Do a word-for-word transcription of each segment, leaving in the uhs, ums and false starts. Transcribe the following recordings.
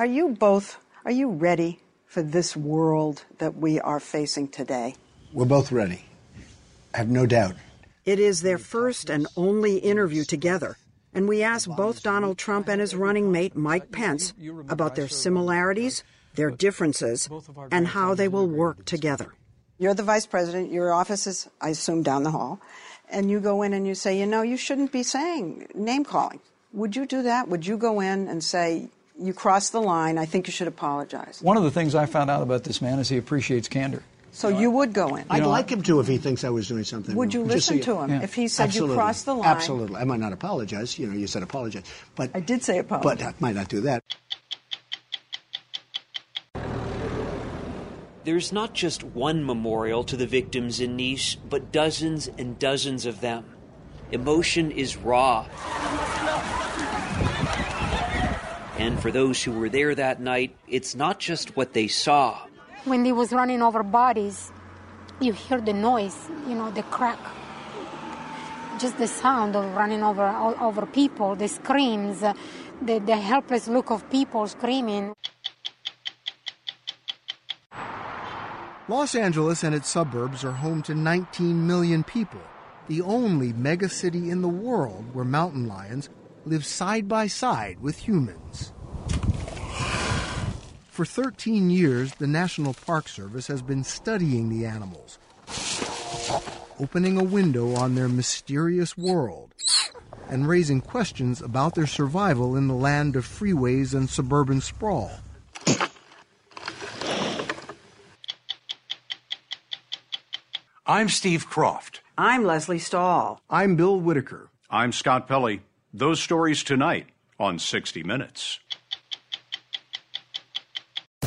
Are you both, are you ready for this world that we are facing today? We're both ready. I have no doubt. It is their first and only interview together, and we asked both Donald Trump and his running mate, Mike Pence, about their similarities, their differences, and how they will work together. You're the vice president. Your office is, I assume, down the hall. And you go in and you say, you know, you shouldn't be saying name-calling. Would you do that? Would you go in and say, you crossed the line, I think you should apologize? One of the things I found out about this man is he appreciates candor. So you, know, you would go in? I'd you know, like him to if he thinks I was doing something wrong. Would you listen so, to him yeah. if he said Absolutely. You crossed the line? Absolutely. I might not apologize. You know, you said apologize. But I did say apologize. But I might not do that. There's not just one memorial to the victims in Nice, but dozens and dozens of them. Emotion is raw. And for those who were there that night, it's not just what they saw. When they was running over bodies, you hear the noise, you know, the crack. Just the sound of running over all over people, the screams, the, the helpless look of people screaming. Los Angeles and its suburbs are home to nineteen million people, the only megacity in the world where mountain lions live side by side with humans. For thirteen years, the National Park Service has been studying the animals, opening a window on their mysterious world, and raising questions about their survival in the land of freeways and suburban sprawl. I'm Steve Kroft. I'm Lesley Stahl. I'm Bill Whitaker. I'm Scott Pelley. Those stories tonight on sixty minutes.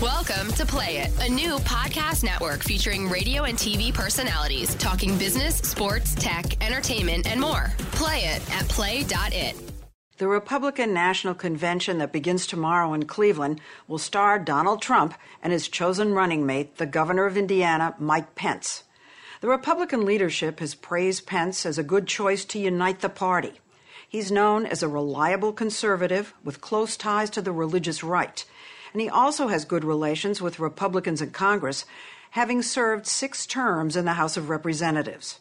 Welcome to Play It, a new podcast network featuring radio and T V personalities talking business, sports, tech, entertainment, and more. Play it at play dot it. The Republican National Convention that begins tomorrow in Cleveland will star Donald Trump and his chosen running mate, the governor of Indiana, Mike Pence. The Republican leadership has praised Pence as a good choice to unite the party. He's known as a reliable conservative with close ties to the religious right. And he also has good relations with Republicans in Congress, having served six terms in the House of Representatives.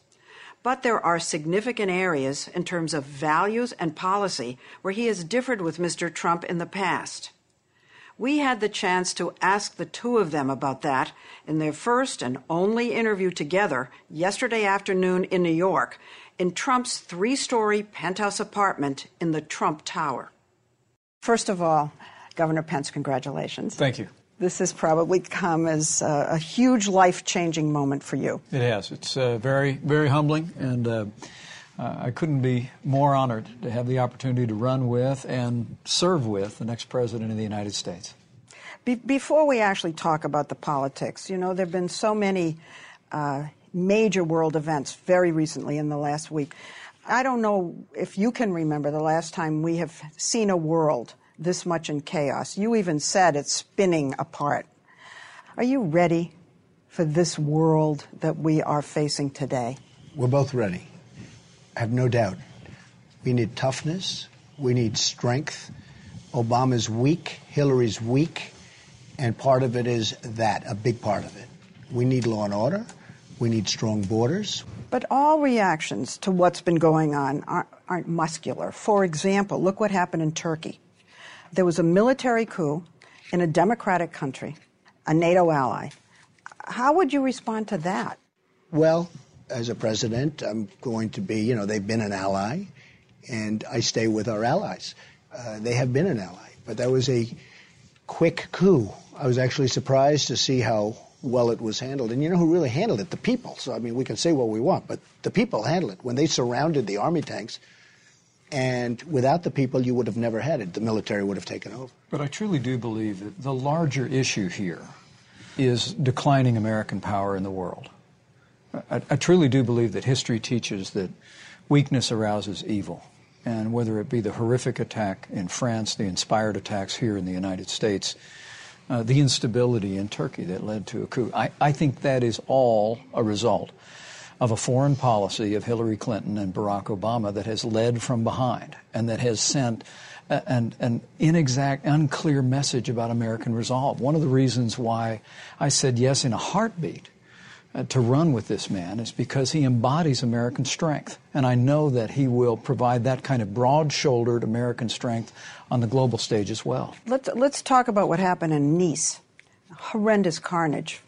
But there are significant areas in terms of values and policy where he has differed with Mister Trump in the past. We had the chance to ask the two of them about that in their first and only interview together yesterday afternoon in New York, in Trump's three-story penthouse apartment in the Trump Tower. First of all, Governor Pence, congratulations. Thank you. This has probably come as uh, a huge life-changing moment for you. It has. It's uh, very, very humbling, and uh, uh, I couldn't be more honored to have the opportunity to run with and serve with the next president of the United States. Be- before we actually talk about the politics, you know, there have been so many uh, major world events very recently in the last week. I don't know if you can remember the last time we have seen a world this much in chaos. You even said it's spinning apart. Are you ready for this world that we are facing today? We're both ready. I have no doubt. We need toughness. We need strength. Obama's weak. Hillary's weak. And part of it is that, a big part of it. We need law and order. We need strong borders. But all reactions to what's been going on aren't muscular. For example, look what happened in Turkey. There was a military coup in a democratic country, a NATO ally. How would you respond to that? Well, as a president, I'm going to be, you know, they've been an ally, and I stay with our allies. Uh, they have been an ally, but that was a quick coup. I was actually surprised to see how well it was handled. And you know who really handled it? The people. So, I mean, we can say what we want, but the people handled it. When they surrounded the army tanks, and without the people, you would have never had it. The military would have taken over. But I truly do believe that the larger issue here is declining American power in the world. I, I truly do believe that history teaches that weakness arouses evil. And whether it be the horrific attack in France, the inspired attacks here in the United States, uh, the instability in Turkey that led to a coup, I, I think that is all a result of a foreign policy of Hillary Clinton and Barack Obama that has led from behind and that has sent an, an inexact, unclear message about American resolve. One of the reasons why I said yes in a heartbeat uh, to run with this man is because he embodies American strength. And I know that he will provide that kind of broad-shouldered American strength on the global stage as well. Let's, let's talk about what happened in Nice. Horrendous carnage.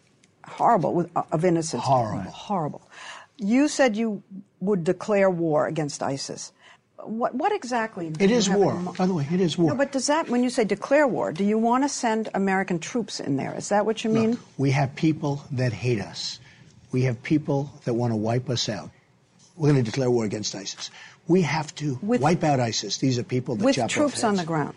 Horrible, of innocence. Horrible. Horrible. You said you would declare war against ISIS. What, what exactly? It is war. By the way, it is war. No, but does that, when you say declare war, do you want to send American troops in there? Is that what you mean? Look, we have people that hate us. We have people that want to wipe us out. We're going to declare war against ISIS. We have to with, wipe out ISIS. These are people that chop off heads. With troops on the ground.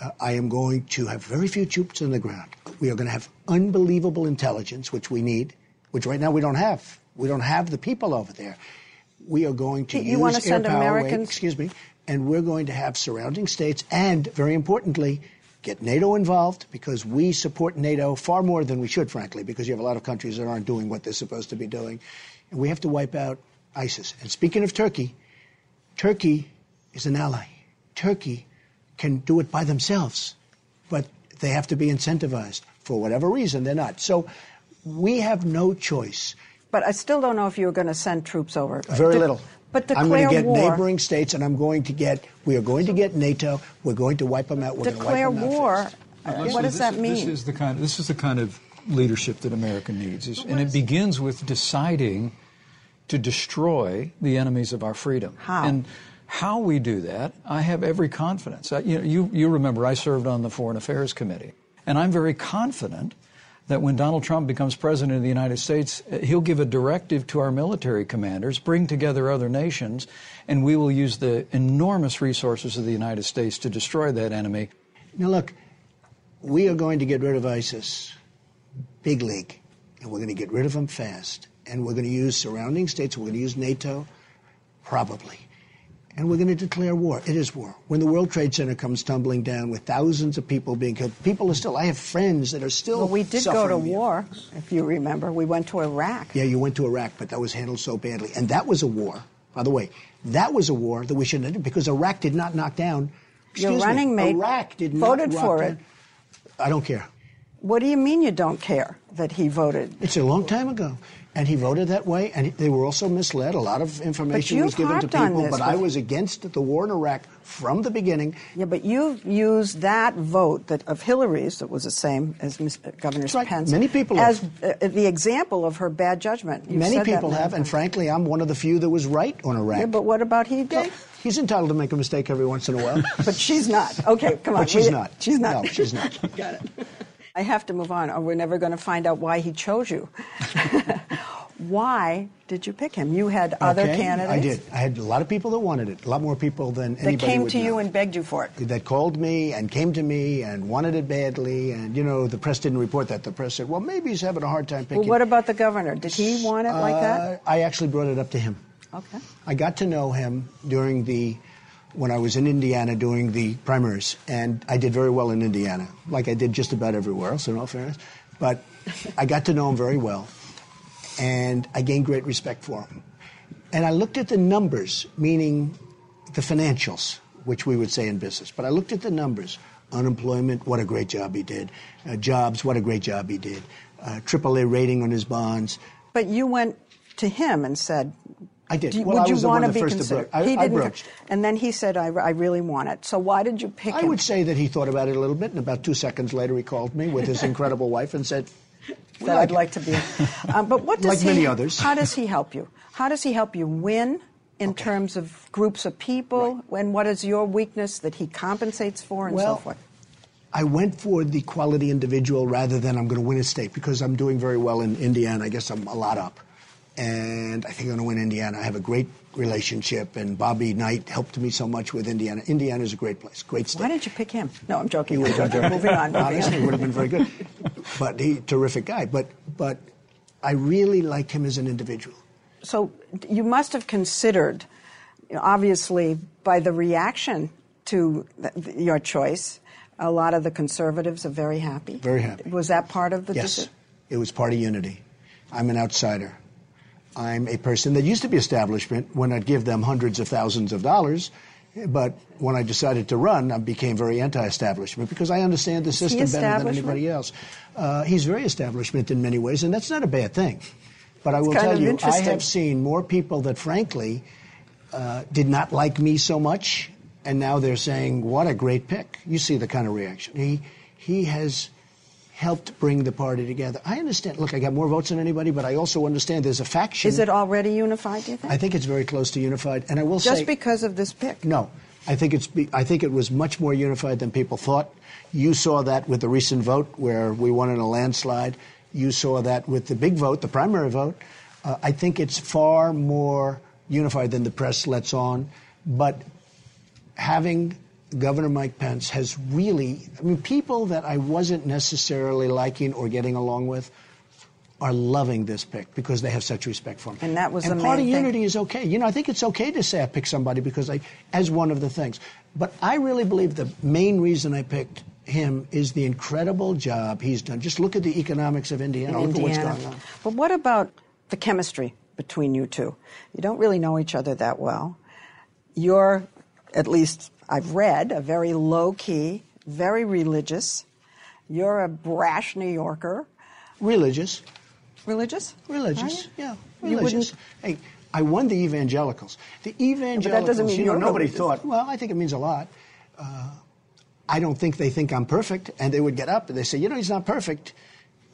Uh, I am going to have very few troops on the ground. We are going to have unbelievable intelligence, which we need, which right now we don't have. We don't have the people over there. We are going to you use want to send air power Americans? Away, excuse me, and we're going to have surrounding states and, very importantly, get NATO involved, because we support NATO far more than we should, frankly, because you have a lot of countries that aren't doing what they're supposed to be doing. And we have to wipe out ISIS. And speaking of Turkey, Turkey is an ally. Turkey can do it by themselves, but they have to be incentivized. For whatever reason, they're not. So we have no choice. But I still don't know if you're going to send troops over. Very De little. But declare I'm going to get war. Neighboring states, and I'm going to get, we are going to get NATO. We're going to wipe them out. We're declare going to wipe them war. Out uh, what does this, that mean? This is, the kind, this is the kind of leadership that America needs. Is, and it begins with deciding to destroy the enemies of our freedom. How? And how we do that, I have every confidence. I, you, know, you, you remember I served on the Foreign Affairs Committee. And I'm very confident that when Donald Trump becomes president of the United States, he'll give a directive to our military commanders, bring together other nations, and we will use the enormous resources of the United States to destroy that enemy. Now, look, we are going to get rid of ISIS, big league, and we're going to get rid of them fast. And we're going to use surrounding states. We're going to use NATO, probably. And we're going to declare war. It is war. When the World Trade Center comes tumbling down with thousands of people being killed, people are still, I have friends that are still Well, we did suffering. go to war, if you remember. We went to Iraq. Yeah, you went to Iraq, but that was handled so badly. And that was a war, by the way. That was a war that we shouldn't have done, because Iraq did not knock down. Excuse Your running me, mate Iraq did voted not for it. Down. I don't care. What do you mean you don't care that he voted? It's a long time ago. And he voted that way, and they were also misled. A lot of information was given to people, but I was against the war in Iraq from the beginning. Yeah, but you've used that vote that of Hillary's, that was the same as Miz Governor Pence, many people as the example of her bad judgment. Many people have, and frankly, I'm one of the few that was right on Iraq. Yeah, but what about he did? He's entitled to make a mistake every once in a while. But she's not. Okay, come on. But she's not. She's not. No, she's not. Got it. I have to move on, or we're never going to find out why he chose you. Why did you pick him? You had other okay, candidates? I did. I had a lot of people that wanted it, a lot more people than anybody would know. That came to you and begged you for it. That called me and came to me and wanted it badly. And, you know, the press didn't report that. The press said, well, maybe he's having a hard time picking. Well, what about the governor? Did he want it uh, like that? I actually brought it up to him. Okay. I got to know him during the... when I was in Indiana doing the primaries, and I did very well in Indiana, like I did just about everywhere else, in all fairness. But I got to know him very well, and I gained great respect for him. And I looked at the numbers, meaning the financials, which we would say in business. But I looked at the numbers. Unemployment, what a great job he did. Uh, jobs, what a great job he did. Uh, triple A rating on his bonds. But you went to him and said... I did. Do you, well, would I was you want to be considered? I, he I didn't, and then he said, I, I really want it. So why did you pick I him? I would say that he thought about it a little bit, and about two seconds later he called me with his incredible wife and said... That like I'd it. like to be. um, but what does like he... Like many others. How does he help you? How does he help you win in okay. terms of groups of people? Right. And what is your weakness that he compensates for and well, so forth? I went for the quality individual rather than I'm going to win a state, because I'm doing very well in Indiana. I guess I'm a lot up. And I think I'm going to win Indiana. I have a great relationship, and Bobby Knight helped me so much with Indiana. Indiana is a great place, great state. Why did you pick him? No, I'm joking. He would have been moving on. Honestly, he would have been very good. But he, terrific guy. But but I really liked him as an individual. So you must have considered, you know, obviously, by the reaction to the, your choice, a lot of the conservatives are very happy. Very happy. Was that part of the decision? Yes, it was part of unity. I'm an outsider. I'm a person that used to be establishment when I'd give them hundreds of thousands of dollars But when I decided to run, I became very anti-establishment because I understand the system better than anybody else. Uh, he's very establishment in many ways, and that's not a bad thing. But I will tell you, I have seen more people that, frankly, uh, did not like me so much, and now they're saying, what a great pick. You see the kind of reaction. He, he has helped bring the party together. I understand. Look, I got more votes than anybody, but I also understand there's a faction. Is it already unified, do you think? I think it's very close to unified, and I will say— Just because of this pick? No. I think it's. Be, I think it was much more unified than people thought. You saw that with the recent vote where we won in a landslide. You saw that with the big vote, the primary vote. Uh, I think it's far more unified than the press lets on. But having Governor Mike Pence has really, I mean, people that I wasn't necessarily liking or getting along with are loving this pick because they have such respect for him. And that was and the main thing. And party unity is okay. You know, I think it's okay to say I picked somebody because I, as one of the things. But I really believe the main reason I picked him is the incredible job he's done. Just look at the economics of Indiana. In Indiana. Look at what's going on. But what about the chemistry between you two? You don't really know each other that well. You're, at least I've read, a very low-key, very religious. You're a brash New Yorker. Religious. Religious? Religious, yeah. Religious. Hey, I won the evangelicals. The evangelicals, yeah, but that doesn't mean you know, nobody religious. Thought, well, I think it means a lot. Uh, I don't think they think I'm perfect, and they would get up and they say, you know, he's not perfect,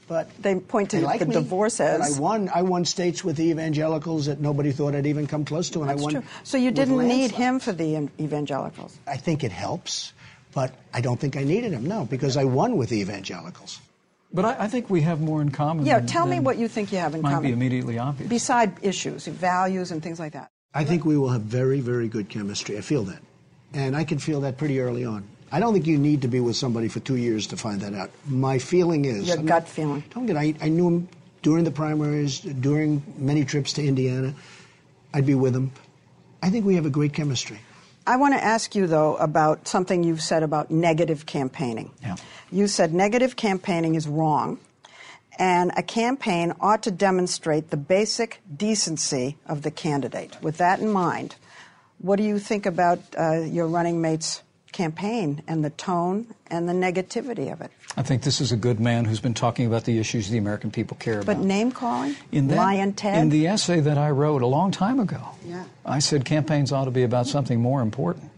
but they point to the divorces. I won. I won states with the evangelicals that nobody thought I'd even come close to, and I won. So you didn't need him for the evangelicals. I think it helps, but I don't think I needed him. No, because I won with the evangelicals. But I, I think we have more in common. Yeah, tell me what you think you have in common. Might be immediately obvious. Beside issues, values, and things like that. I think we will have very, very good chemistry. I feel that. And I can feel that pretty early on. I don't think you need to be with somebody for two years to find that out. My feeling is... Your gut feeling. Don't get I, I knew him during the primaries, during many trips to Indiana. I'd be with him. I think we have a great chemistry. I want to ask you, though, about something you've said about negative campaigning. Yeah. You said negative campaigning is wrong, and a campaign ought to demonstrate the basic decency of the candidate. With that in mind, what do you think about uh, your running mate's campaign and the tone and the negativity of it? I think this is a good man who's been talking about the issues the American people care about. But name-calling? Lion Ted? In the essay that I wrote a long time ago, yeah. I said campaigns ought to be about something more important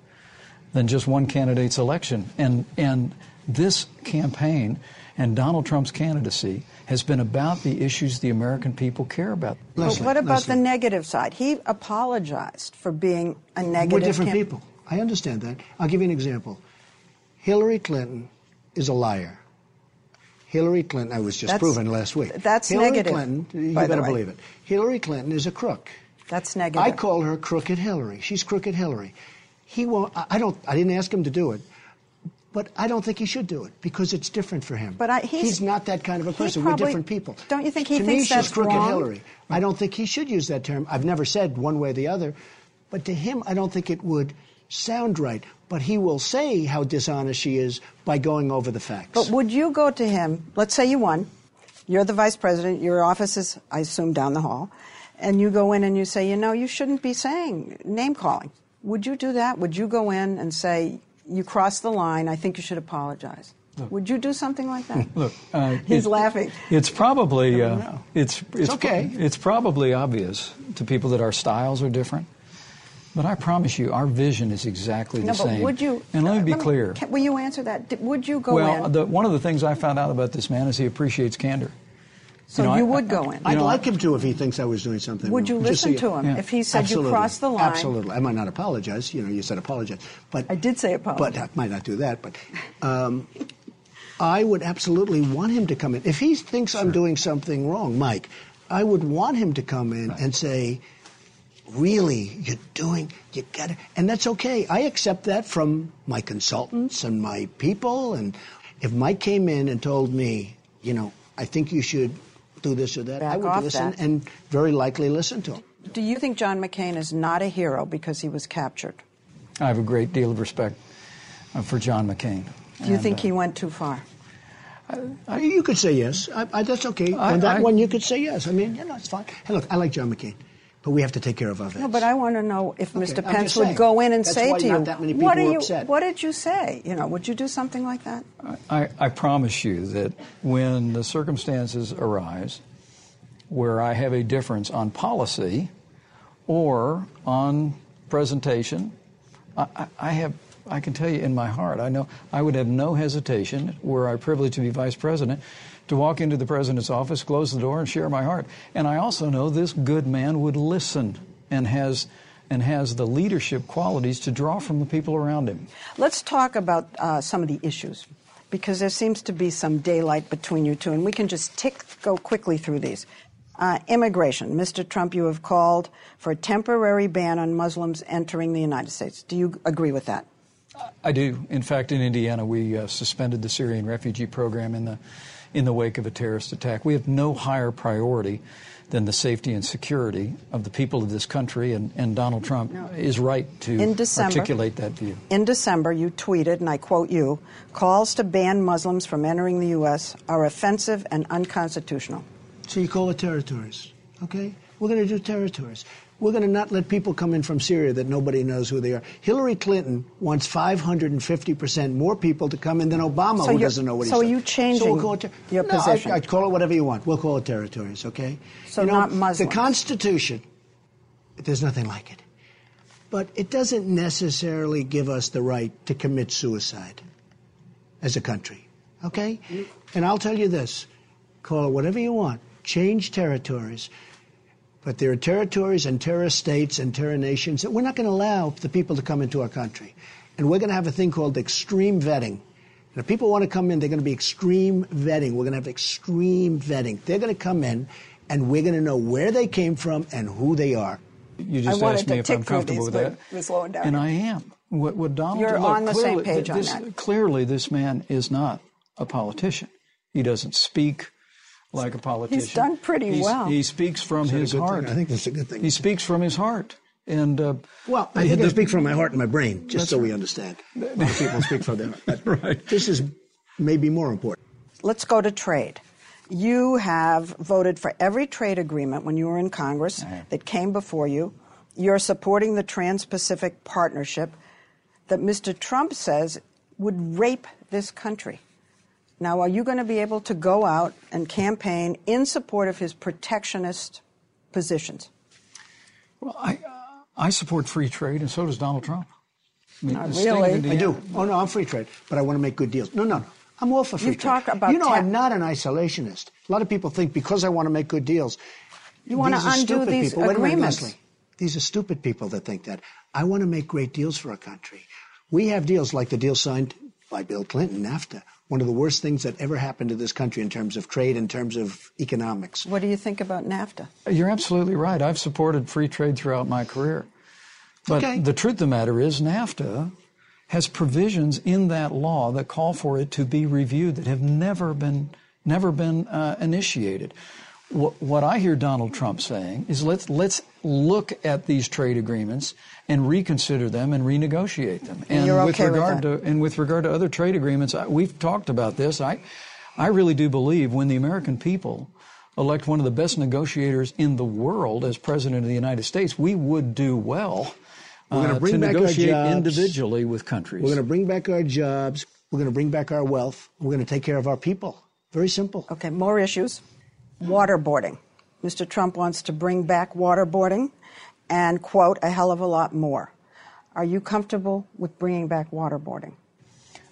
than just one candidate's election. And, and this campaign and Donald Trump's candidacy has been about the issues the American people care about. Leslie, but what about Leslie. the negative side? He apologized for being a negative... We're different people. I understand that. I'll give you an example. Hillary Clinton is a liar. Hillary Clinton, I was just that's, proven last week. That's Hillary negative. Hillary Clinton, you better believe it. Hillary Clinton is a crook. That's negative. I call her crooked Hillary. She's crooked Hillary. He won't, I don't, I didn't ask him to do it, but I don't think he should do it because it's different for him. But I, he's, he's not that kind of a person. Probably, we're different people. Don't you think he to thinks me, that's she's crooked wrong? Hillary. I don't think he should use that term. I've never said one way or the other, but to him, I don't think it would sound right, but he will say how dishonest she is by going over the facts. But would you go to him, let's say you won, you're the vice president, your office is, I assume, down the hall, and you go in and you say, you know, you shouldn't be saying name-calling. Would you do that? Would you go in and say, you crossed the line, I think you should apologize? Look, would you do something like that? Look, uh, he's it, laughing. It's probably uh, it's, it's, it's okay. It's probably obvious to people that our styles are different. But I promise you, our vision is exactly the no, same. But would you, and let me be let me, clear. Can, will you answer that? Would you go well, in? Well, one of the things I found out about this man is he appreciates candor. So you, know, you I, would I, go in? I'd know, like him to if he thinks I was doing something wrong. Would you listen to him yeah. if he said Absolutely. you crossed the line? Absolutely. I might not apologize. You know, you said apologize. But I did say apologize. But I might not do that. But um, I would absolutely want him to come in. If he thinks sure. I'm doing something wrong, Mike, I would want him to come in right. and say, really, you're doing, you got to, and that's okay. I accept that from my consultants and my people. And if Mike came in and told me, you know, I think you should do this or that, Back I would listen that. and very likely listen to him. Do you think John McCain is not a hero because he was captured? I have a great deal of respect uh, for John McCain. Do you and, think uh, he went too far? I, I, you could say yes. I, I, that's okay. I, on that I, one, you could say yes. I mean, you know, it's fine. Hey, look, I like John McCain. But we have to take care of our vets. No, but I want to know if okay, Mister Pence would go in and say to you, not that many people what, are you what did you say? You know, would you do something like that? I, I promise you that when the circumstances arise where I have a difference on policy or on presentation, I, I, I have, I can tell you in my heart, I know I would have no hesitation, were I privileged to be vice president, to walk into the president's office, close the door, and share my heart. And I also know this good man would listen and has and has the leadership qualities to draw from the people around him. Let's talk about uh, some of the issues, because there seems to be some daylight between you two, and we can just tick go quickly through these. Uh, immigration. Mister Trump, you have called for a temporary ban on Muslims entering the United States. Do you agree with that? I do. In fact, in Indiana, we uh, suspended the Syrian refugee program in the in the wake of a terrorist attack. We have no higher priority than the safety and security of the people of this country, and, and Donald Trump no. is right to December, articulate that view. In December, you tweeted, and I quote you, calls to ban Muslims from entering the U S are offensive and unconstitutional. So you call it territories, okay? We're going to do territories. We're going to not let people come in from Syria that nobody knows who they are. Hillary Clinton wants five hundred fifty percent more people to come in than Obama, so who doesn't know what he's doing. So you changing so we'll call it your no, position? I, I'd call it whatever you want. We'll call it territories, okay? So you know, not Muslims. The Constitution, there's nothing like it. But it doesn't necessarily give us the right to commit suicide as a country, okay? And I'll tell you this. Call it whatever you want. Change territories. But there are territories and terror states and terror nations that we're not going to allow the people to come into our country. And we're going to have a thing called extreme vetting. And if people want to come in, they're going to be extreme vetting. We're going to have extreme vetting. They're going to come in, and we're going to know where they came from and who they are. You just asked me if I'm comfortable with that. And I am. What, what Donald You're look, on the clearly, same page on this, that. Clearly, this man is not a politician. He doesn't speak like a politician. He's done pretty He's, well. He speaks from his heart. Thing? I think that's a good thing. He speaks from his heart. And, uh, well, I think the, I speak from my heart and my brain, just so right. we understand. A lot of people speak from their heart. But right. This is maybe more important. Let's go to trade. You have voted for every trade agreement when you were in Congress uh-huh. that came before you. You're supporting the Trans-Pacific Partnership that Mister Trump says would rape this country. Now, are you going to be able to go out and campaign in support of his protectionist positions? Well, I, I support free trade, and so does Donald Trump. I mean, Not really. I do. Oh, no, I'm free trade, but I want to make good deals. No, no, no. I'm all for free you trade. Talk about you know, I'm not an isolationist. A lot of people think because I want to make good deals, you want to undo these people. agreements. Wait a minute, Lesley. These are stupid people that think that. I want to make great deals for our country. We have deals like the deal signed by Bill Clinton, NAFTA. One of the worst things that ever happened to this country in terms of trade, in terms of economics. What do you think about NAFTA? You're absolutely right. I've supported free trade throughout my career. But okay. the truth of the matter is NAFTA has provisions in that law that call for it to be reviewed that have never been never been uh, initiated. What, what I hear Donald Trump saying is let's, let's look at these trade agreements and reconsider them and renegotiate them. And You're with okay regard with that. to and with regard to other trade agreements, I, we've talked about this. I, I really do believe when the American people elect one of the best negotiators in the world as president of the United States, we would do well uh, to negotiate individually with countries. We're going to bring back our jobs. We're going to bring back our wealth. We're going to take care of our people. Very simple. Okay, more issues. Waterboarding. Mister Trump wants to bring back waterboarding and, quote, a hell of a lot more. Are you comfortable with bringing back waterboarding?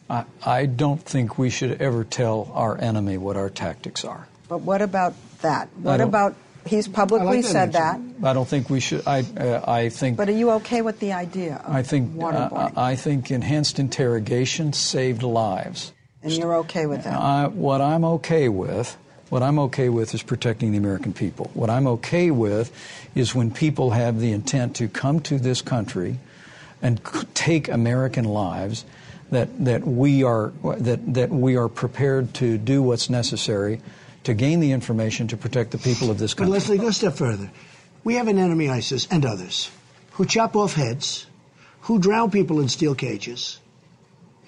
I, I don't think we should ever tell our enemy what our tactics are. But what about that? What about, he's publicly like that said answer. that. I don't think we should, I uh, I think. But are you okay with the idea of I think, waterboarding? Uh, I think enhanced interrogation saved lives. And you're okay with that? I, what I'm okay with... What I'm okay with is protecting the American people. What I'm okay with is when people have the intent to come to this country and take American lives, that, that we are that, that we are prepared to do what's necessary to gain the information to protect the people of this country. But Lesley, go a step further. We have an enemy, ISIS, and others, who chop off heads, who drown people in steel cages,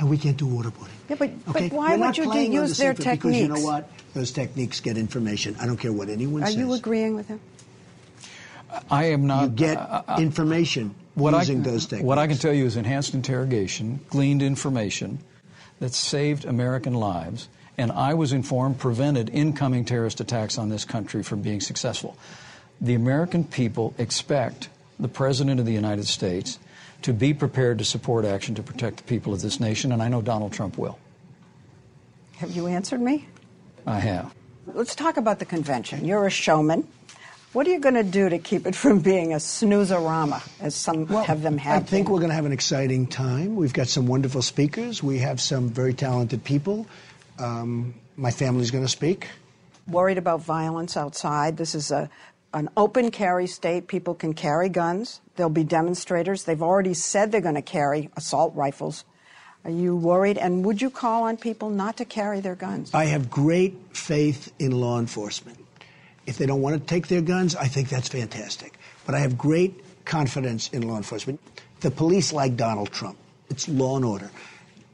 and we can't do waterboarding. Yeah, but, okay? but why would you use their techniques? Because you know what? Those techniques get information. I don't care what anyone Are says. Are you agreeing with him? I am not. You get uh, uh, information what using I, those techniques. What I can tell you is enhanced interrogation, gleaned information that saved American lives, and I was informed prevented incoming terrorist attacks on this country from being successful. The American people expect the President of the United States to be prepared to support action to protect the people of this nation, and I know Donald Trump will. Have you answered me? I have. Let's talk about the convention. You're a showman. What are you going to do to keep it from being a snoozorama, as some well, have them have? I think we're going to have an exciting time. We've got some wonderful speakers. We have some very talented people. Um, my family's going to speak. Worried about violence outside. This is a an open carry state. People can carry guns. There'll be demonstrators. They've already said they're going to carry assault rifles. Are you worried? And would you call on people not to carry their guns? I have great faith in law enforcement. If they don't want to take their guns, I think that's fantastic. But I have great confidence in law enforcement. The police like Donald Trump. It's law and order.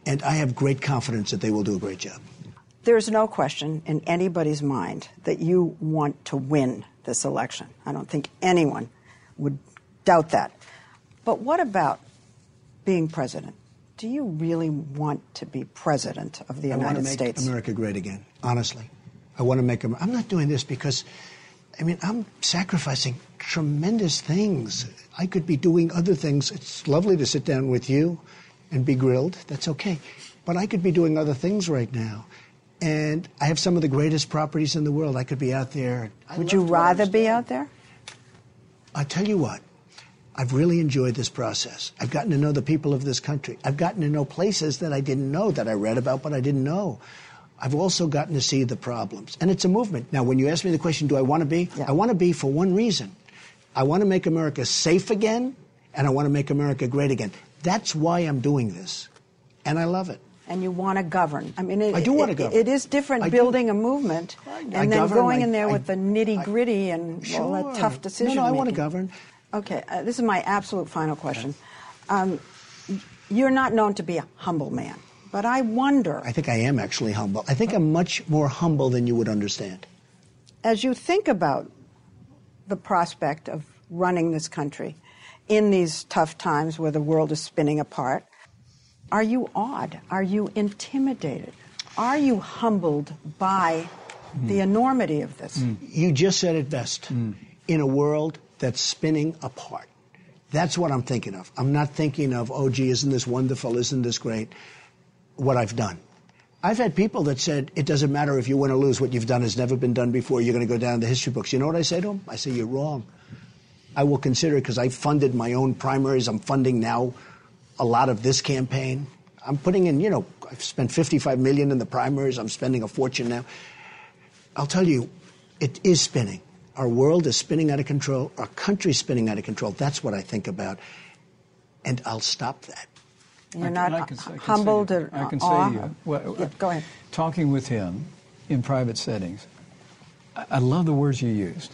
And I have great confidence that they will do a great job. There's no question in anybody's mind that you want to win this election. I don't think anyone would doubt that. But what about being president? Do you really want to be president of the United States? I want to make America great again, honestly. I want to make them. I'm not doing this because, I mean, I'm sacrificing tremendous things. I could be doing other things. It's lovely to sit down with you and be grilled. That's okay. But I could be doing other things right now. And I have some of the greatest properties in the world. I could be out there. Would you rather be out there? I'll tell you what. I've really enjoyed this process. I've gotten to know the people of this country. I've gotten to know places that I didn't know, that I read about, but I didn't know. I've also gotten to see the problems. And it's a movement. Now, when you ask me the question, do I want to be? Yeah. I want to be for one reason. I want to make America safe again, and I want to make America great again. That's why I'm doing this. And I love it. And you want to govern. I mean, it, I do want to govern. It, it is different I building do. a movement and I then govern, going I, in there I, with the nitty-gritty and sure. all that tough decision No, no, I making. want to govern. Okay. Uh, this is my absolute final question. Um, you're not known to be a humble man. But I wonder... I think I am actually humble. I think I'm much more humble than you would understand. As you think about the prospect of running this country in these tough times where the world is spinning apart, are you awed? Are you intimidated? Are you humbled by mm. the enormity of this? Mm. You just said it best. Mm. In a world that's spinning apart. That's what I'm thinking of. I'm not thinking of, oh, gee, isn't this wonderful? Isn't this great? What I've done. I've had people that said, it doesn't matter if you win or lose, what you've done has never been done before, you're going to go down in the history books. You know what I say to them? I say, you're wrong. I will consider it because I funded my own primaries. I'm funding now a lot of this campaign. I'm putting in, you know, I've spent fifty-five million dollars in the primaries. I'm spending a fortune now. I'll tell you, it is spinning. Our world is spinning out of control. Our country's spinning out of control. That's what I think about. And I'll stop that. You're not humbled or I can say you. Well, yeah, go ahead. Talking with him in private settings, I, I love the words you used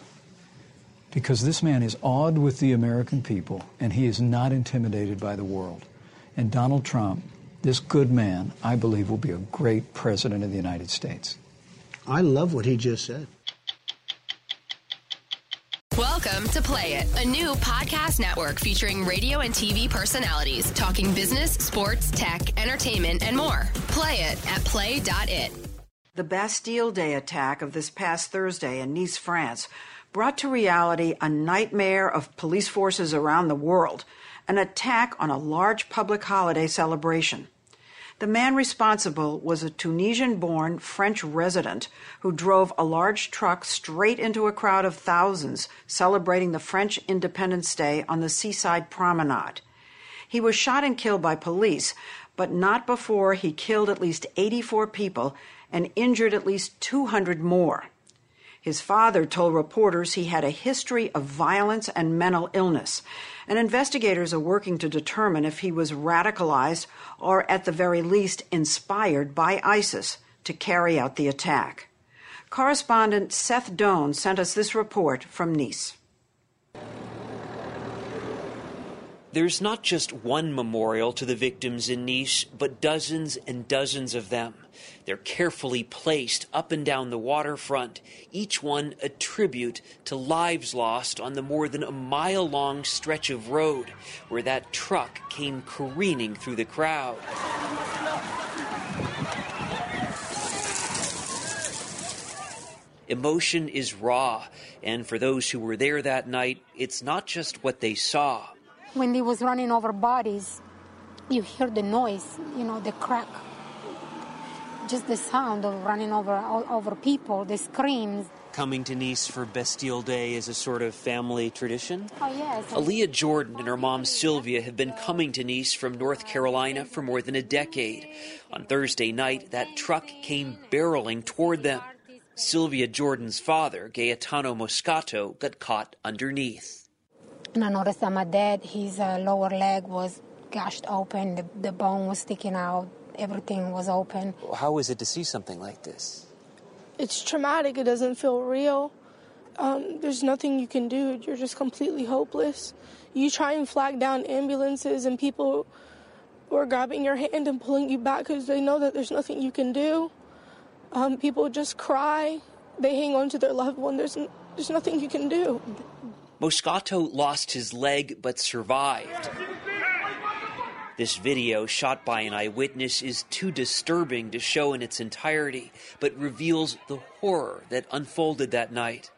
because this man is awed with the American people and he is not intimidated by the world. And Donald Trump, this good man, I believe will be a great president of the United States. I love what he just said. Welcome to Play It, a new podcast network featuring radio and T V personalities talking business, sports, tech, entertainment, and more. Play it at play dot it. The Bastille Day attack of this past Thursday in Nice, France, brought to reality a nightmare of police forces around the world, an attack on a large public holiday celebration. The man responsible was a Tunisian-born French resident who drove a large truck straight into a crowd of thousands celebrating the French Independence Day on the seaside promenade. He was shot and killed by police, but not before he killed at least eighty-four people and injured at least two hundred more. His father told reporters he had a history of violence and mental illness, and investigators are working to determine if he was radicalized or, at the very least, inspired by ISIS to carry out the attack. Correspondent Seth Doane sent us this report from Nice. There's not just one memorial to the victims in Nice, but dozens and dozens of them. They're carefully placed up and down the waterfront, each one a tribute to lives lost on the more than a mile-long stretch of road where that truck came careening through the crowd. Emotion is raw, and for those who were there that night, it's not just what they saw. When they was running over bodies, you hear the noise, you know, the crack. Just the sound of running over over people, the screams. Coming to Nice for Bastille Day is a sort of family tradition? Oh, yes. Aaliyah Jordan and her mom Sylvia have been coming to Nice from North Carolina for more than a decade. On Thursday night, that truck came barreling toward them. Sylvia Jordan's father, Gaetano Moscato, got caught underneath. And I noticed that my dad, his uh, lower leg was gashed open, the, the bone was sticking out. Everything was open. How is it to see something like this? It's traumatic. It doesn't feel real. Um, there's nothing you can do. You're just completely hopeless. You try and flag down ambulances, and people were grabbing your hand and pulling you back because they know that there's nothing you can do. Um, people just cry. They hang on to their loved one. There's, n- there's nothing you can do. Moscato lost his leg but survived. This video, shot by an eyewitness, is too disturbing to show in its entirety, but reveals the horror that unfolded that night.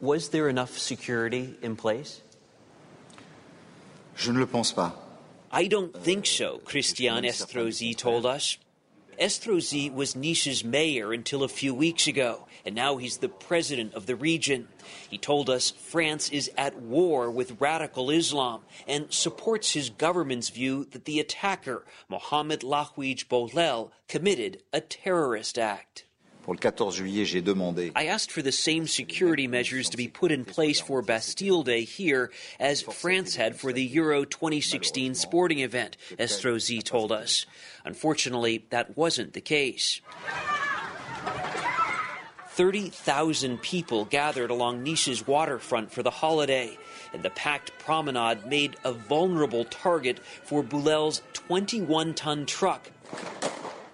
Was there enough security in place? Je ne le pense pas. I don't think so, Christian Estrosi told us. Estrosi was Nice's mayor until a few weeks ago, and now he's the president of the region. He told us France is at war with radical Islam and supports his government's view that the attacker, Mohamed Lahouaiej-Bouhlel, committed a terrorist act. I asked for the same security measures to be put in place for Bastille Day here as France had for the Euro twenty sixteen sporting event, Estrosi told us. Unfortunately, that wasn't the case. thirty thousand people gathered along Nice's waterfront for the holiday, and the packed promenade made a vulnerable target for Bouhlel's twenty-one ton truck,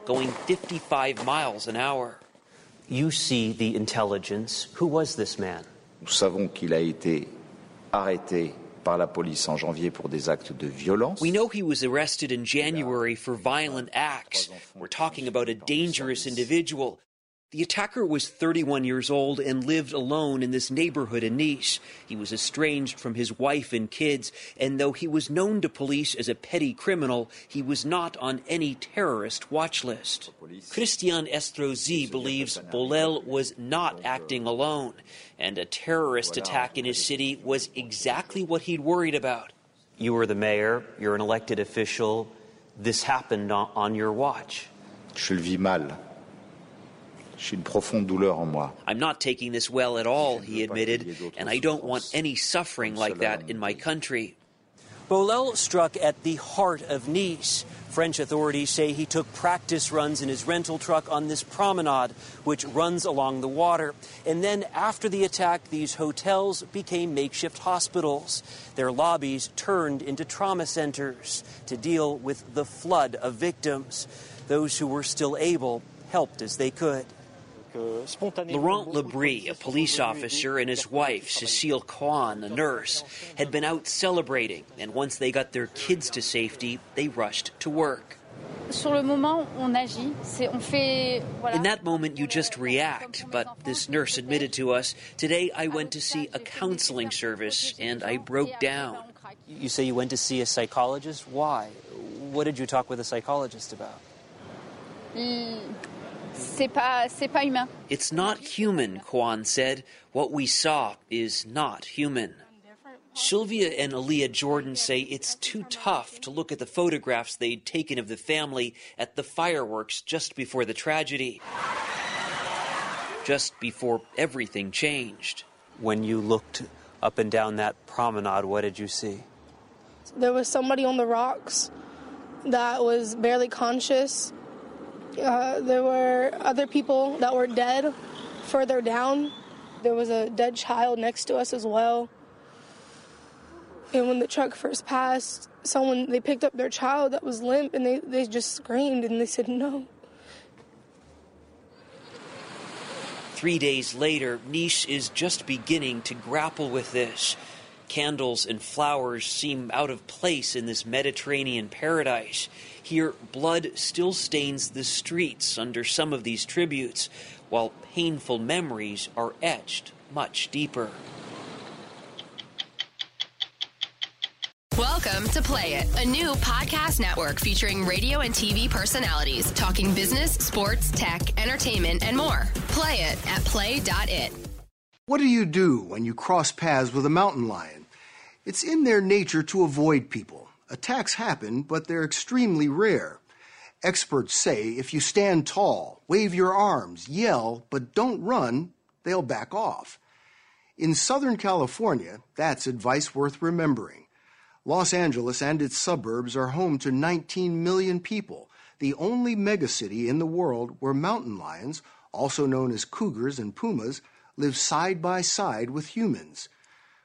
going fifty-five miles an hour. You see the intelligence. Who was this man? We know he was arrested in January for violent acts. We're talking about a dangerous individual. The attacker was thirty-one years old and lived alone in this neighborhood in Nice. He was estranged from his wife and kids, and though he was known to police as a petty criminal, he was not on any terrorist watch list. Christian Estrosi believes Bouhlel was not acting alone, and a terrorist attack in his city was exactly what he'd worried about. You were the mayor, you're an elected official. This happened on your watch. Je le vis mal. I'm not taking this well at all, he admitted, and I don't want any suffering like that in my country. Bouhlel struck at the heart of Nice. French authorities say he took practice runs in his rental truck on this promenade, which runs along the water. And then after the attack, these hotels became makeshift hospitals. Their lobbies turned into trauma centers to deal with the flood of victims. Those who were still able helped as they could. Laurent Labrie, a police officer, and his wife, Cecile Quan, a nurse, had been out celebrating, and once they got their kids to safety, they rushed to work. In that moment, you just react, but this nurse admitted to us, today I went to see a counseling service, and I broke down. You say you went to see a psychologist? Why? What did you talk with a psychologist about? Mm. It's not human, Quan said. What we saw is not human. Sylvia and Aaliyah Jordan say it's too tough to look at the photographs they'd taken of the family at the fireworks just before the tragedy, just before everything changed. When you looked up and down that promenade, what did you see? There was somebody on the rocks that was barely conscious. Uh, there were other people that were dead further down. There was a dead child next to us as well. And when the truck first passed, someone, they picked up their child that was limp, and they, they just screamed, and they said no. Three days later, Nice is just beginning to grapple with this. Candles and flowers seem out of place in this Mediterranean paradise. Here, blood still stains the streets under some of these tributes, while painful memories are etched much deeper. Welcome to Play It, a new podcast network featuring radio and T V personalities talking business, sports, tech, entertainment, and more. Play it at play dot it. What do you do when you cross paths with a mountain lion? It's in their nature to avoid people. Attacks happen, but they're extremely rare. Experts say if you stand tall, wave your arms, yell, but don't run, they'll back off. In Southern California, that's advice worth remembering. Los Angeles and its suburbs are home to nineteen million people, the only megacity in the world where mountain lions, also known as cougars and pumas, live side by side with humans.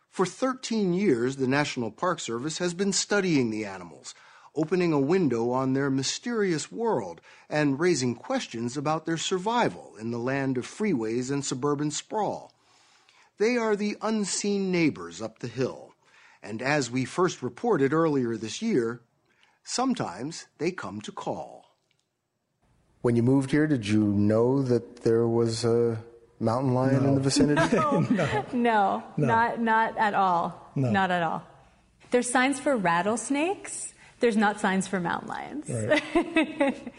For thirteen years, the National Park Service has been studying the animals, opening a window on their mysterious world and raising questions about their survival in the land of freeways and suburban sprawl. They are the unseen neighbors up the hill. And as we first reported earlier this year, sometimes they come to call. When you moved here, did you know that there was a mountain lion no. in the vicinity? No. no. no, no, not not at all. No. Not at all. There's signs for rattlesnakes. There's not signs for mountain lions. Right.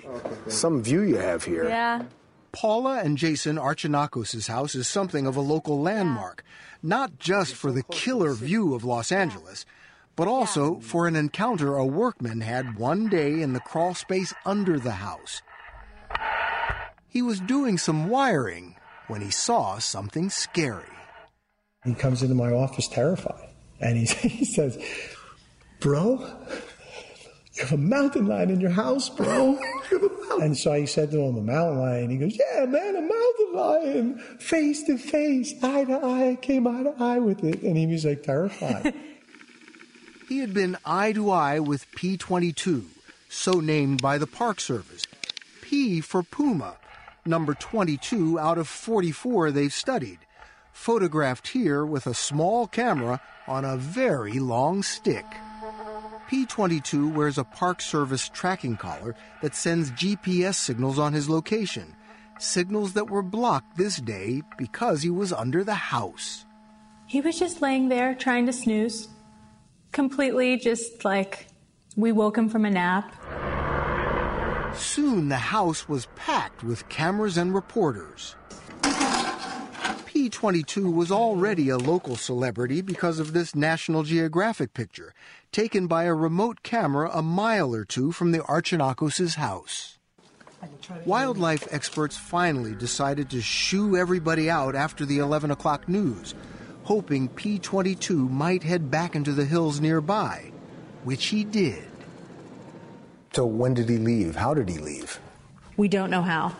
Some view you have here. Yeah. Paula and Jason Archinakos' house is something of a local landmark, not just for the killer view of Los Angeles, but also for an encounter a workman had one day in the crawl space under the house. He was doing some wiring when he saw something scary. He comes into my office terrified, and he, he says, "Bro, you have a mountain lion in your house, bro." And so I said to him, "A mountain lion?" He goes, "Yeah, man, a mountain lion, face to face, eye to eye. I came eye to eye with it." And he was like terrified. He had been eye to eye with P twenty-two, so named by the Park Service. P for puma, number twenty-two out of forty-four they've studied, photographed here with a small camera on a very long stick. P twenty-two wears a Park Service tracking collar that sends G P S signals on his location, signals that were blocked this day because he was under the house. He was just laying there trying to snooze, completely just like we woke him from a nap. Soon the house was packed with cameras and reporters. P twenty-two was already a local celebrity because of this National Geographic picture, taken by a remote camera a mile or two from the Archinakos' house. Wildlife experts finally decided to shoo everybody out after the eleven o'clock news, hoping P twenty-two might head back into the hills nearby, which he did. So when did he leave? How did he leave? We don't know how.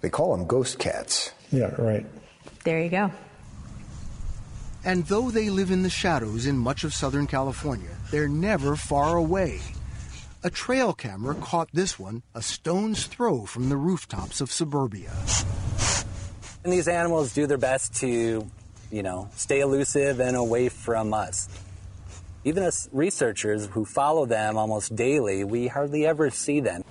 They call them ghost cats. Yeah, right. There you go. And though they live in the shadows in much of Southern California, they're never far away. A trail camera caught this one a stone's throw from the rooftops of suburbia. And these animals do their best to, you know, stay elusive and away from us. Even us researchers who follow them almost daily, we hardly ever see them.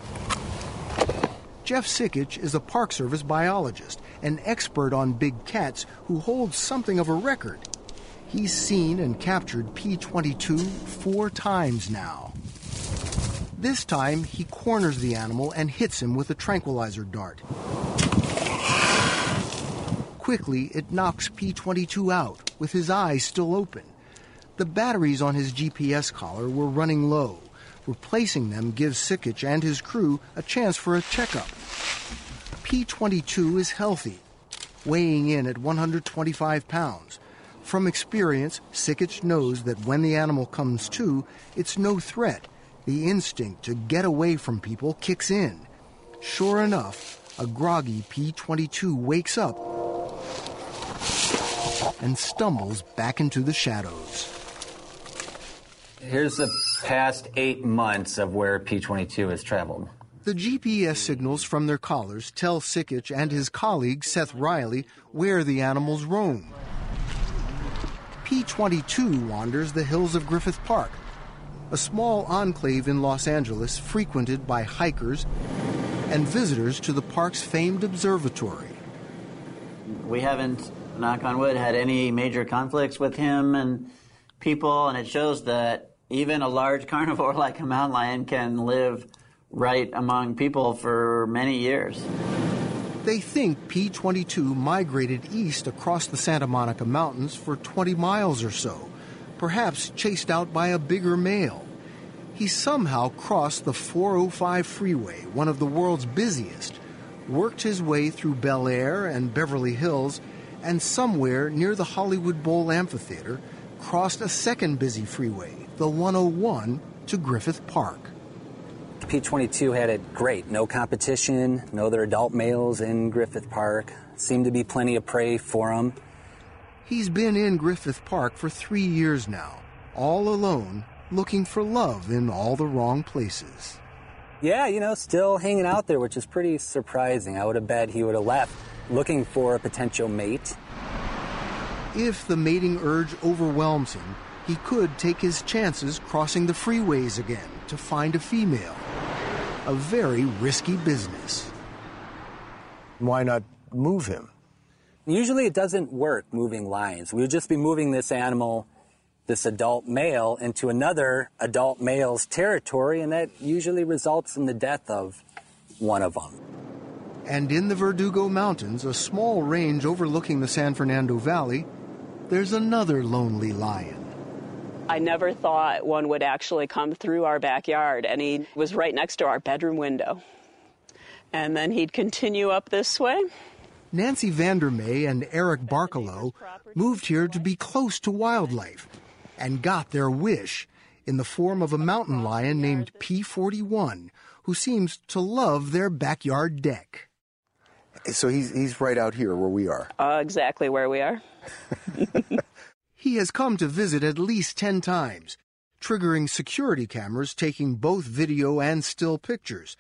Jeff Sikich is a Park Service biologist, an expert on big cats who holds something of a record. He's seen and captured P twenty-two four times now. This time, he corners the animal and hits him with a tranquilizer dart. Quickly, it knocks P twenty-two out, with his eyes still open. The batteries on his G P S collar were running low. Replacing them gives Sikich and his crew a chance for a checkup. P twenty-two is healthy, weighing in at one hundred twenty-five pounds. From experience, Sikich knows that when the animal comes to, it's no threat. The instinct to get away from people kicks in. Sure enough, a groggy P twenty-two wakes up and stumbles back into the shadows. Here's the past eight months of where P twenty-two has traveled. The G P S signals from their collars tell Sikich and his colleague Seth Riley where the animals roam. P twenty-two wanders the hills of Griffith Park, a small enclave in Los Angeles frequented by hikers and visitors to the park's famed observatory. We haven't, knock on wood, had any major conflicts with him and people, and it shows that even a large carnivore like a mountain lion can live right among people for many years. They think P twenty-two migrated east across the Santa Monica Mountains for twenty miles or so, perhaps chased out by a bigger male. He somehow crossed the four oh five freeway, one of the world's busiest, worked his way through Bel Air and Beverly Hills, and somewhere near the Hollywood Bowl Amphitheater, crossed a second busy freeway, the one oh one, to Griffith Park. P twenty-two had it great. No competition, no other adult males in Griffith Park. Seemed to be plenty of prey for him. He's been in Griffith Park for three years now, all alone, looking for love in all the wrong places. Yeah, you know, still hanging out there, which is pretty surprising. I would have bet he would have left looking for a potential mate. If the mating urge overwhelms him, he could take his chances crossing the freeways again to find a female. A very risky business. Why not move him? Usually it doesn't work moving lions. We would just be moving this animal, this adult male, into another adult male's territory, and that usually results in the death of one of them. And in the Verdugo Mountains, a small range overlooking the San Fernando Valley, there's another lonely lion. I never thought one would actually come through our backyard, and he was right next to our bedroom window. And then he'd continue up this way. Nancy Vandermay and Eric Barkalow moved here to be close to wildlife and got their wish in the form of a mountain lion named P forty-one, who seems to love their backyard deck. So he's, he's right out here where we are. Uh, exactly where we are. He has come to visit at least ten times, triggering security cameras taking both video and still pictures.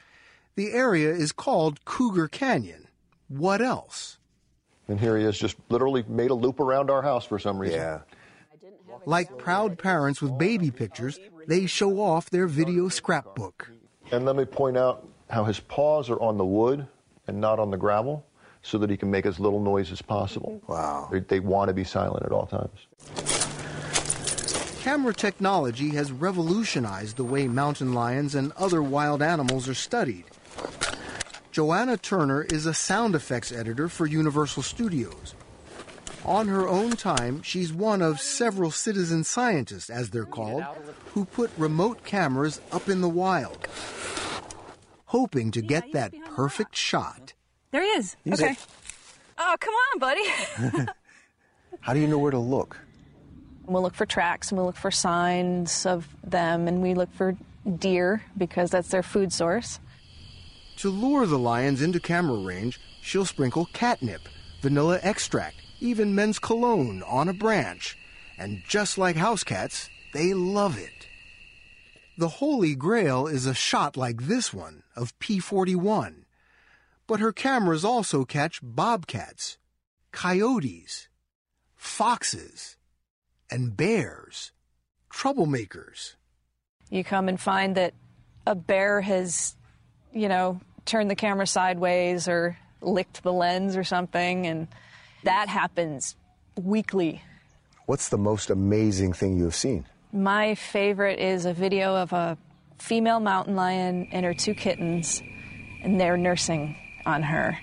The area is called Cougar Canyon. What else? And here he has just literally made a loop around our house for some reason. Yeah. Like proud parents with baby pictures, they show off their video scrapbook. And let me point out how his paws are on the wood and not on the gravel, so that he can make as little noise as possible. Wow. They, they want to be silent at all times. Camera technology has revolutionized the way mountain lions and other wild animals are studied. Joanna Turner is a sound effects editor for Universal Studios. On her own time, she's one of several citizen scientists, as they're called, who put remote cameras up in the wild, hoping to get that perfect shot. There he is. He's okay. It. Oh, come on, buddy. How do you know where to look? We'll look for tracks, and we'll look for signs of them, and we look for deer because that's their food source. To lure the lions into camera range, she'll sprinkle catnip, vanilla extract, even men's cologne on a branch. And just like house cats, they love it. The Holy Grail is a shot like this one of P forty-one. But her cameras also catch bobcats, coyotes, foxes, and bears, troublemakers. You come and find that a bear has, you know, turned the camera sideways or licked the lens or something, and that happens weekly. What's the most amazing thing you've seen? My favorite is a video of a female mountain lion and her two kittens, and they're nursing on her.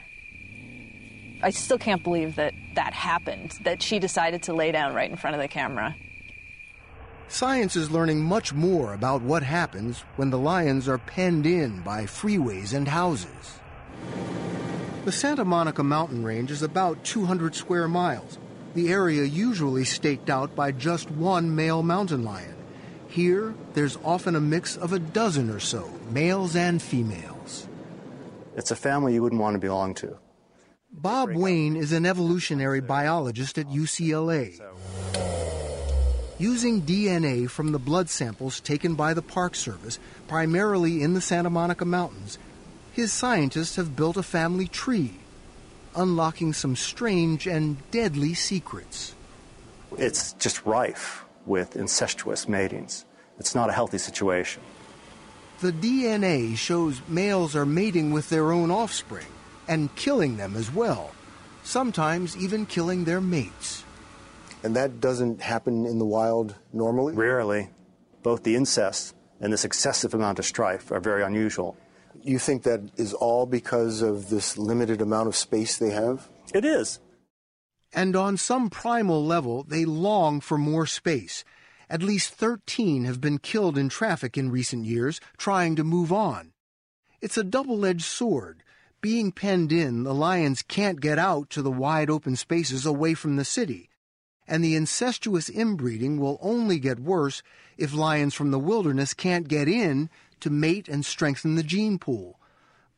I still can't believe that that happened, that she decided to lay down right in front of the camera. Science is learning much more about what happens when the lions are penned in by freeways and houses. The Santa Monica mountain range is about two hundred square miles, the area usually staked out by just one male mountain lion. Here, there's often a mix of a dozen or so, males and females. It's a family you wouldn't want to belong to. Bob Wayne is an evolutionary biologist at U C L A. using D N A from the blood samples taken by the Park Service, primarily in the Santa Monica Mountains, his scientists have built a family tree, unlocking some strange and deadly secrets. It's just rife with incestuous matings. It's not a healthy situation. The D N A shows males are mating with their own offspring and killing them as well, sometimes even killing their mates. And that doesn't happen in the wild normally? Rarely. Both the incest and this excessive amount of strife are very unusual. You think that is all because of this limited amount of space they have? It is. And on some primal level, they long for more space. At least thirteen have been killed in traffic in recent years, trying to move on. It's a double-edged sword. Being penned in, the lions can't get out to the wide open spaces away from the city. And the incestuous inbreeding will only get worse if lions from the wilderness can't get in to mate and strengthen the gene pool.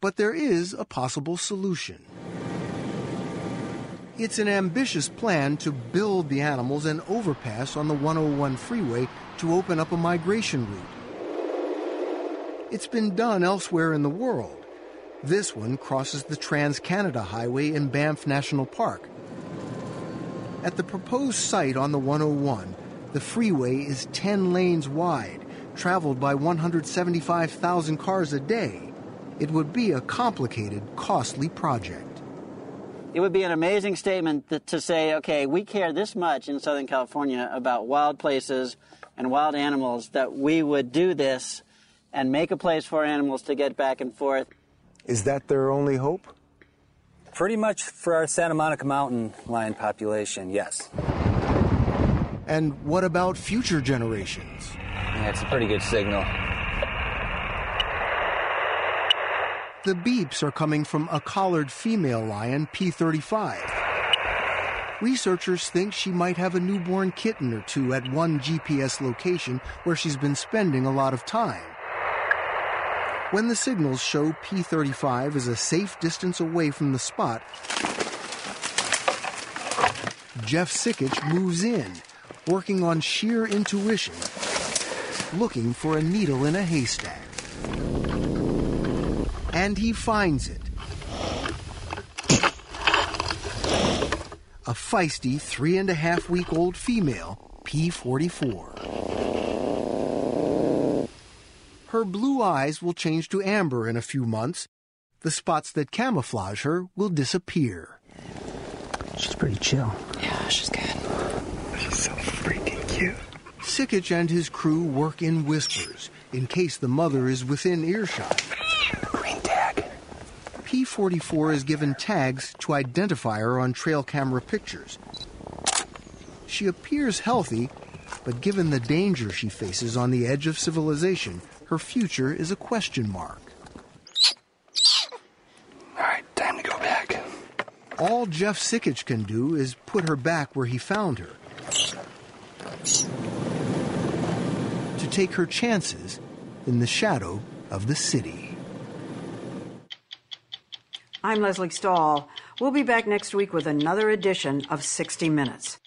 But there is a possible solution. It's an ambitious plan to build the animals an overpass on the one oh one freeway to open up a migration route. It's been done elsewhere in the world. This one crosses the Trans-Canada Highway in Banff National Park. At the proposed site on the one oh one, the freeway is ten lanes wide, traveled by one hundred seventy-five thousand cars a day. It would be a complicated, costly project. It would be an amazing statement that, to say, okay, we care this much in Southern California about wild places and wild animals that we would do this and make a place for animals to get back and forth. Is that their only hope? Pretty much for our Santa Monica Mountain lion population, yes. And what about future generations? That's a pretty good signal. The beeps are coming from a collared female lion, P thirty-five. Researchers think she might have a newborn kitten or two at one G P S location where she's been spending a lot of time. When the signals show P thirty-five is a safe distance away from the spot, Jeff Sikich moves in, working on sheer intuition, looking for a needle in a haystack. And he finds it. A feisty, three-and-a-half-week-old female, P forty-four. Her blue eyes will change to amber in a few months. The spots that camouflage her will disappear. She's pretty chill. Yeah, she's good. She's so freaking cute. Sikich and his crew work in whispers, in case the mother is within earshot. P forty-four is given tags to identify her on trail camera pictures. She appears healthy, but given the danger she faces on the edge of civilization, her future is a question mark. All right, time to go back. All Jeff Sikich can do is put her back where he found her. To take her chances in the shadow of the city. I'm Lesley Stahl. We'll be back next week with another edition of sixty minutes.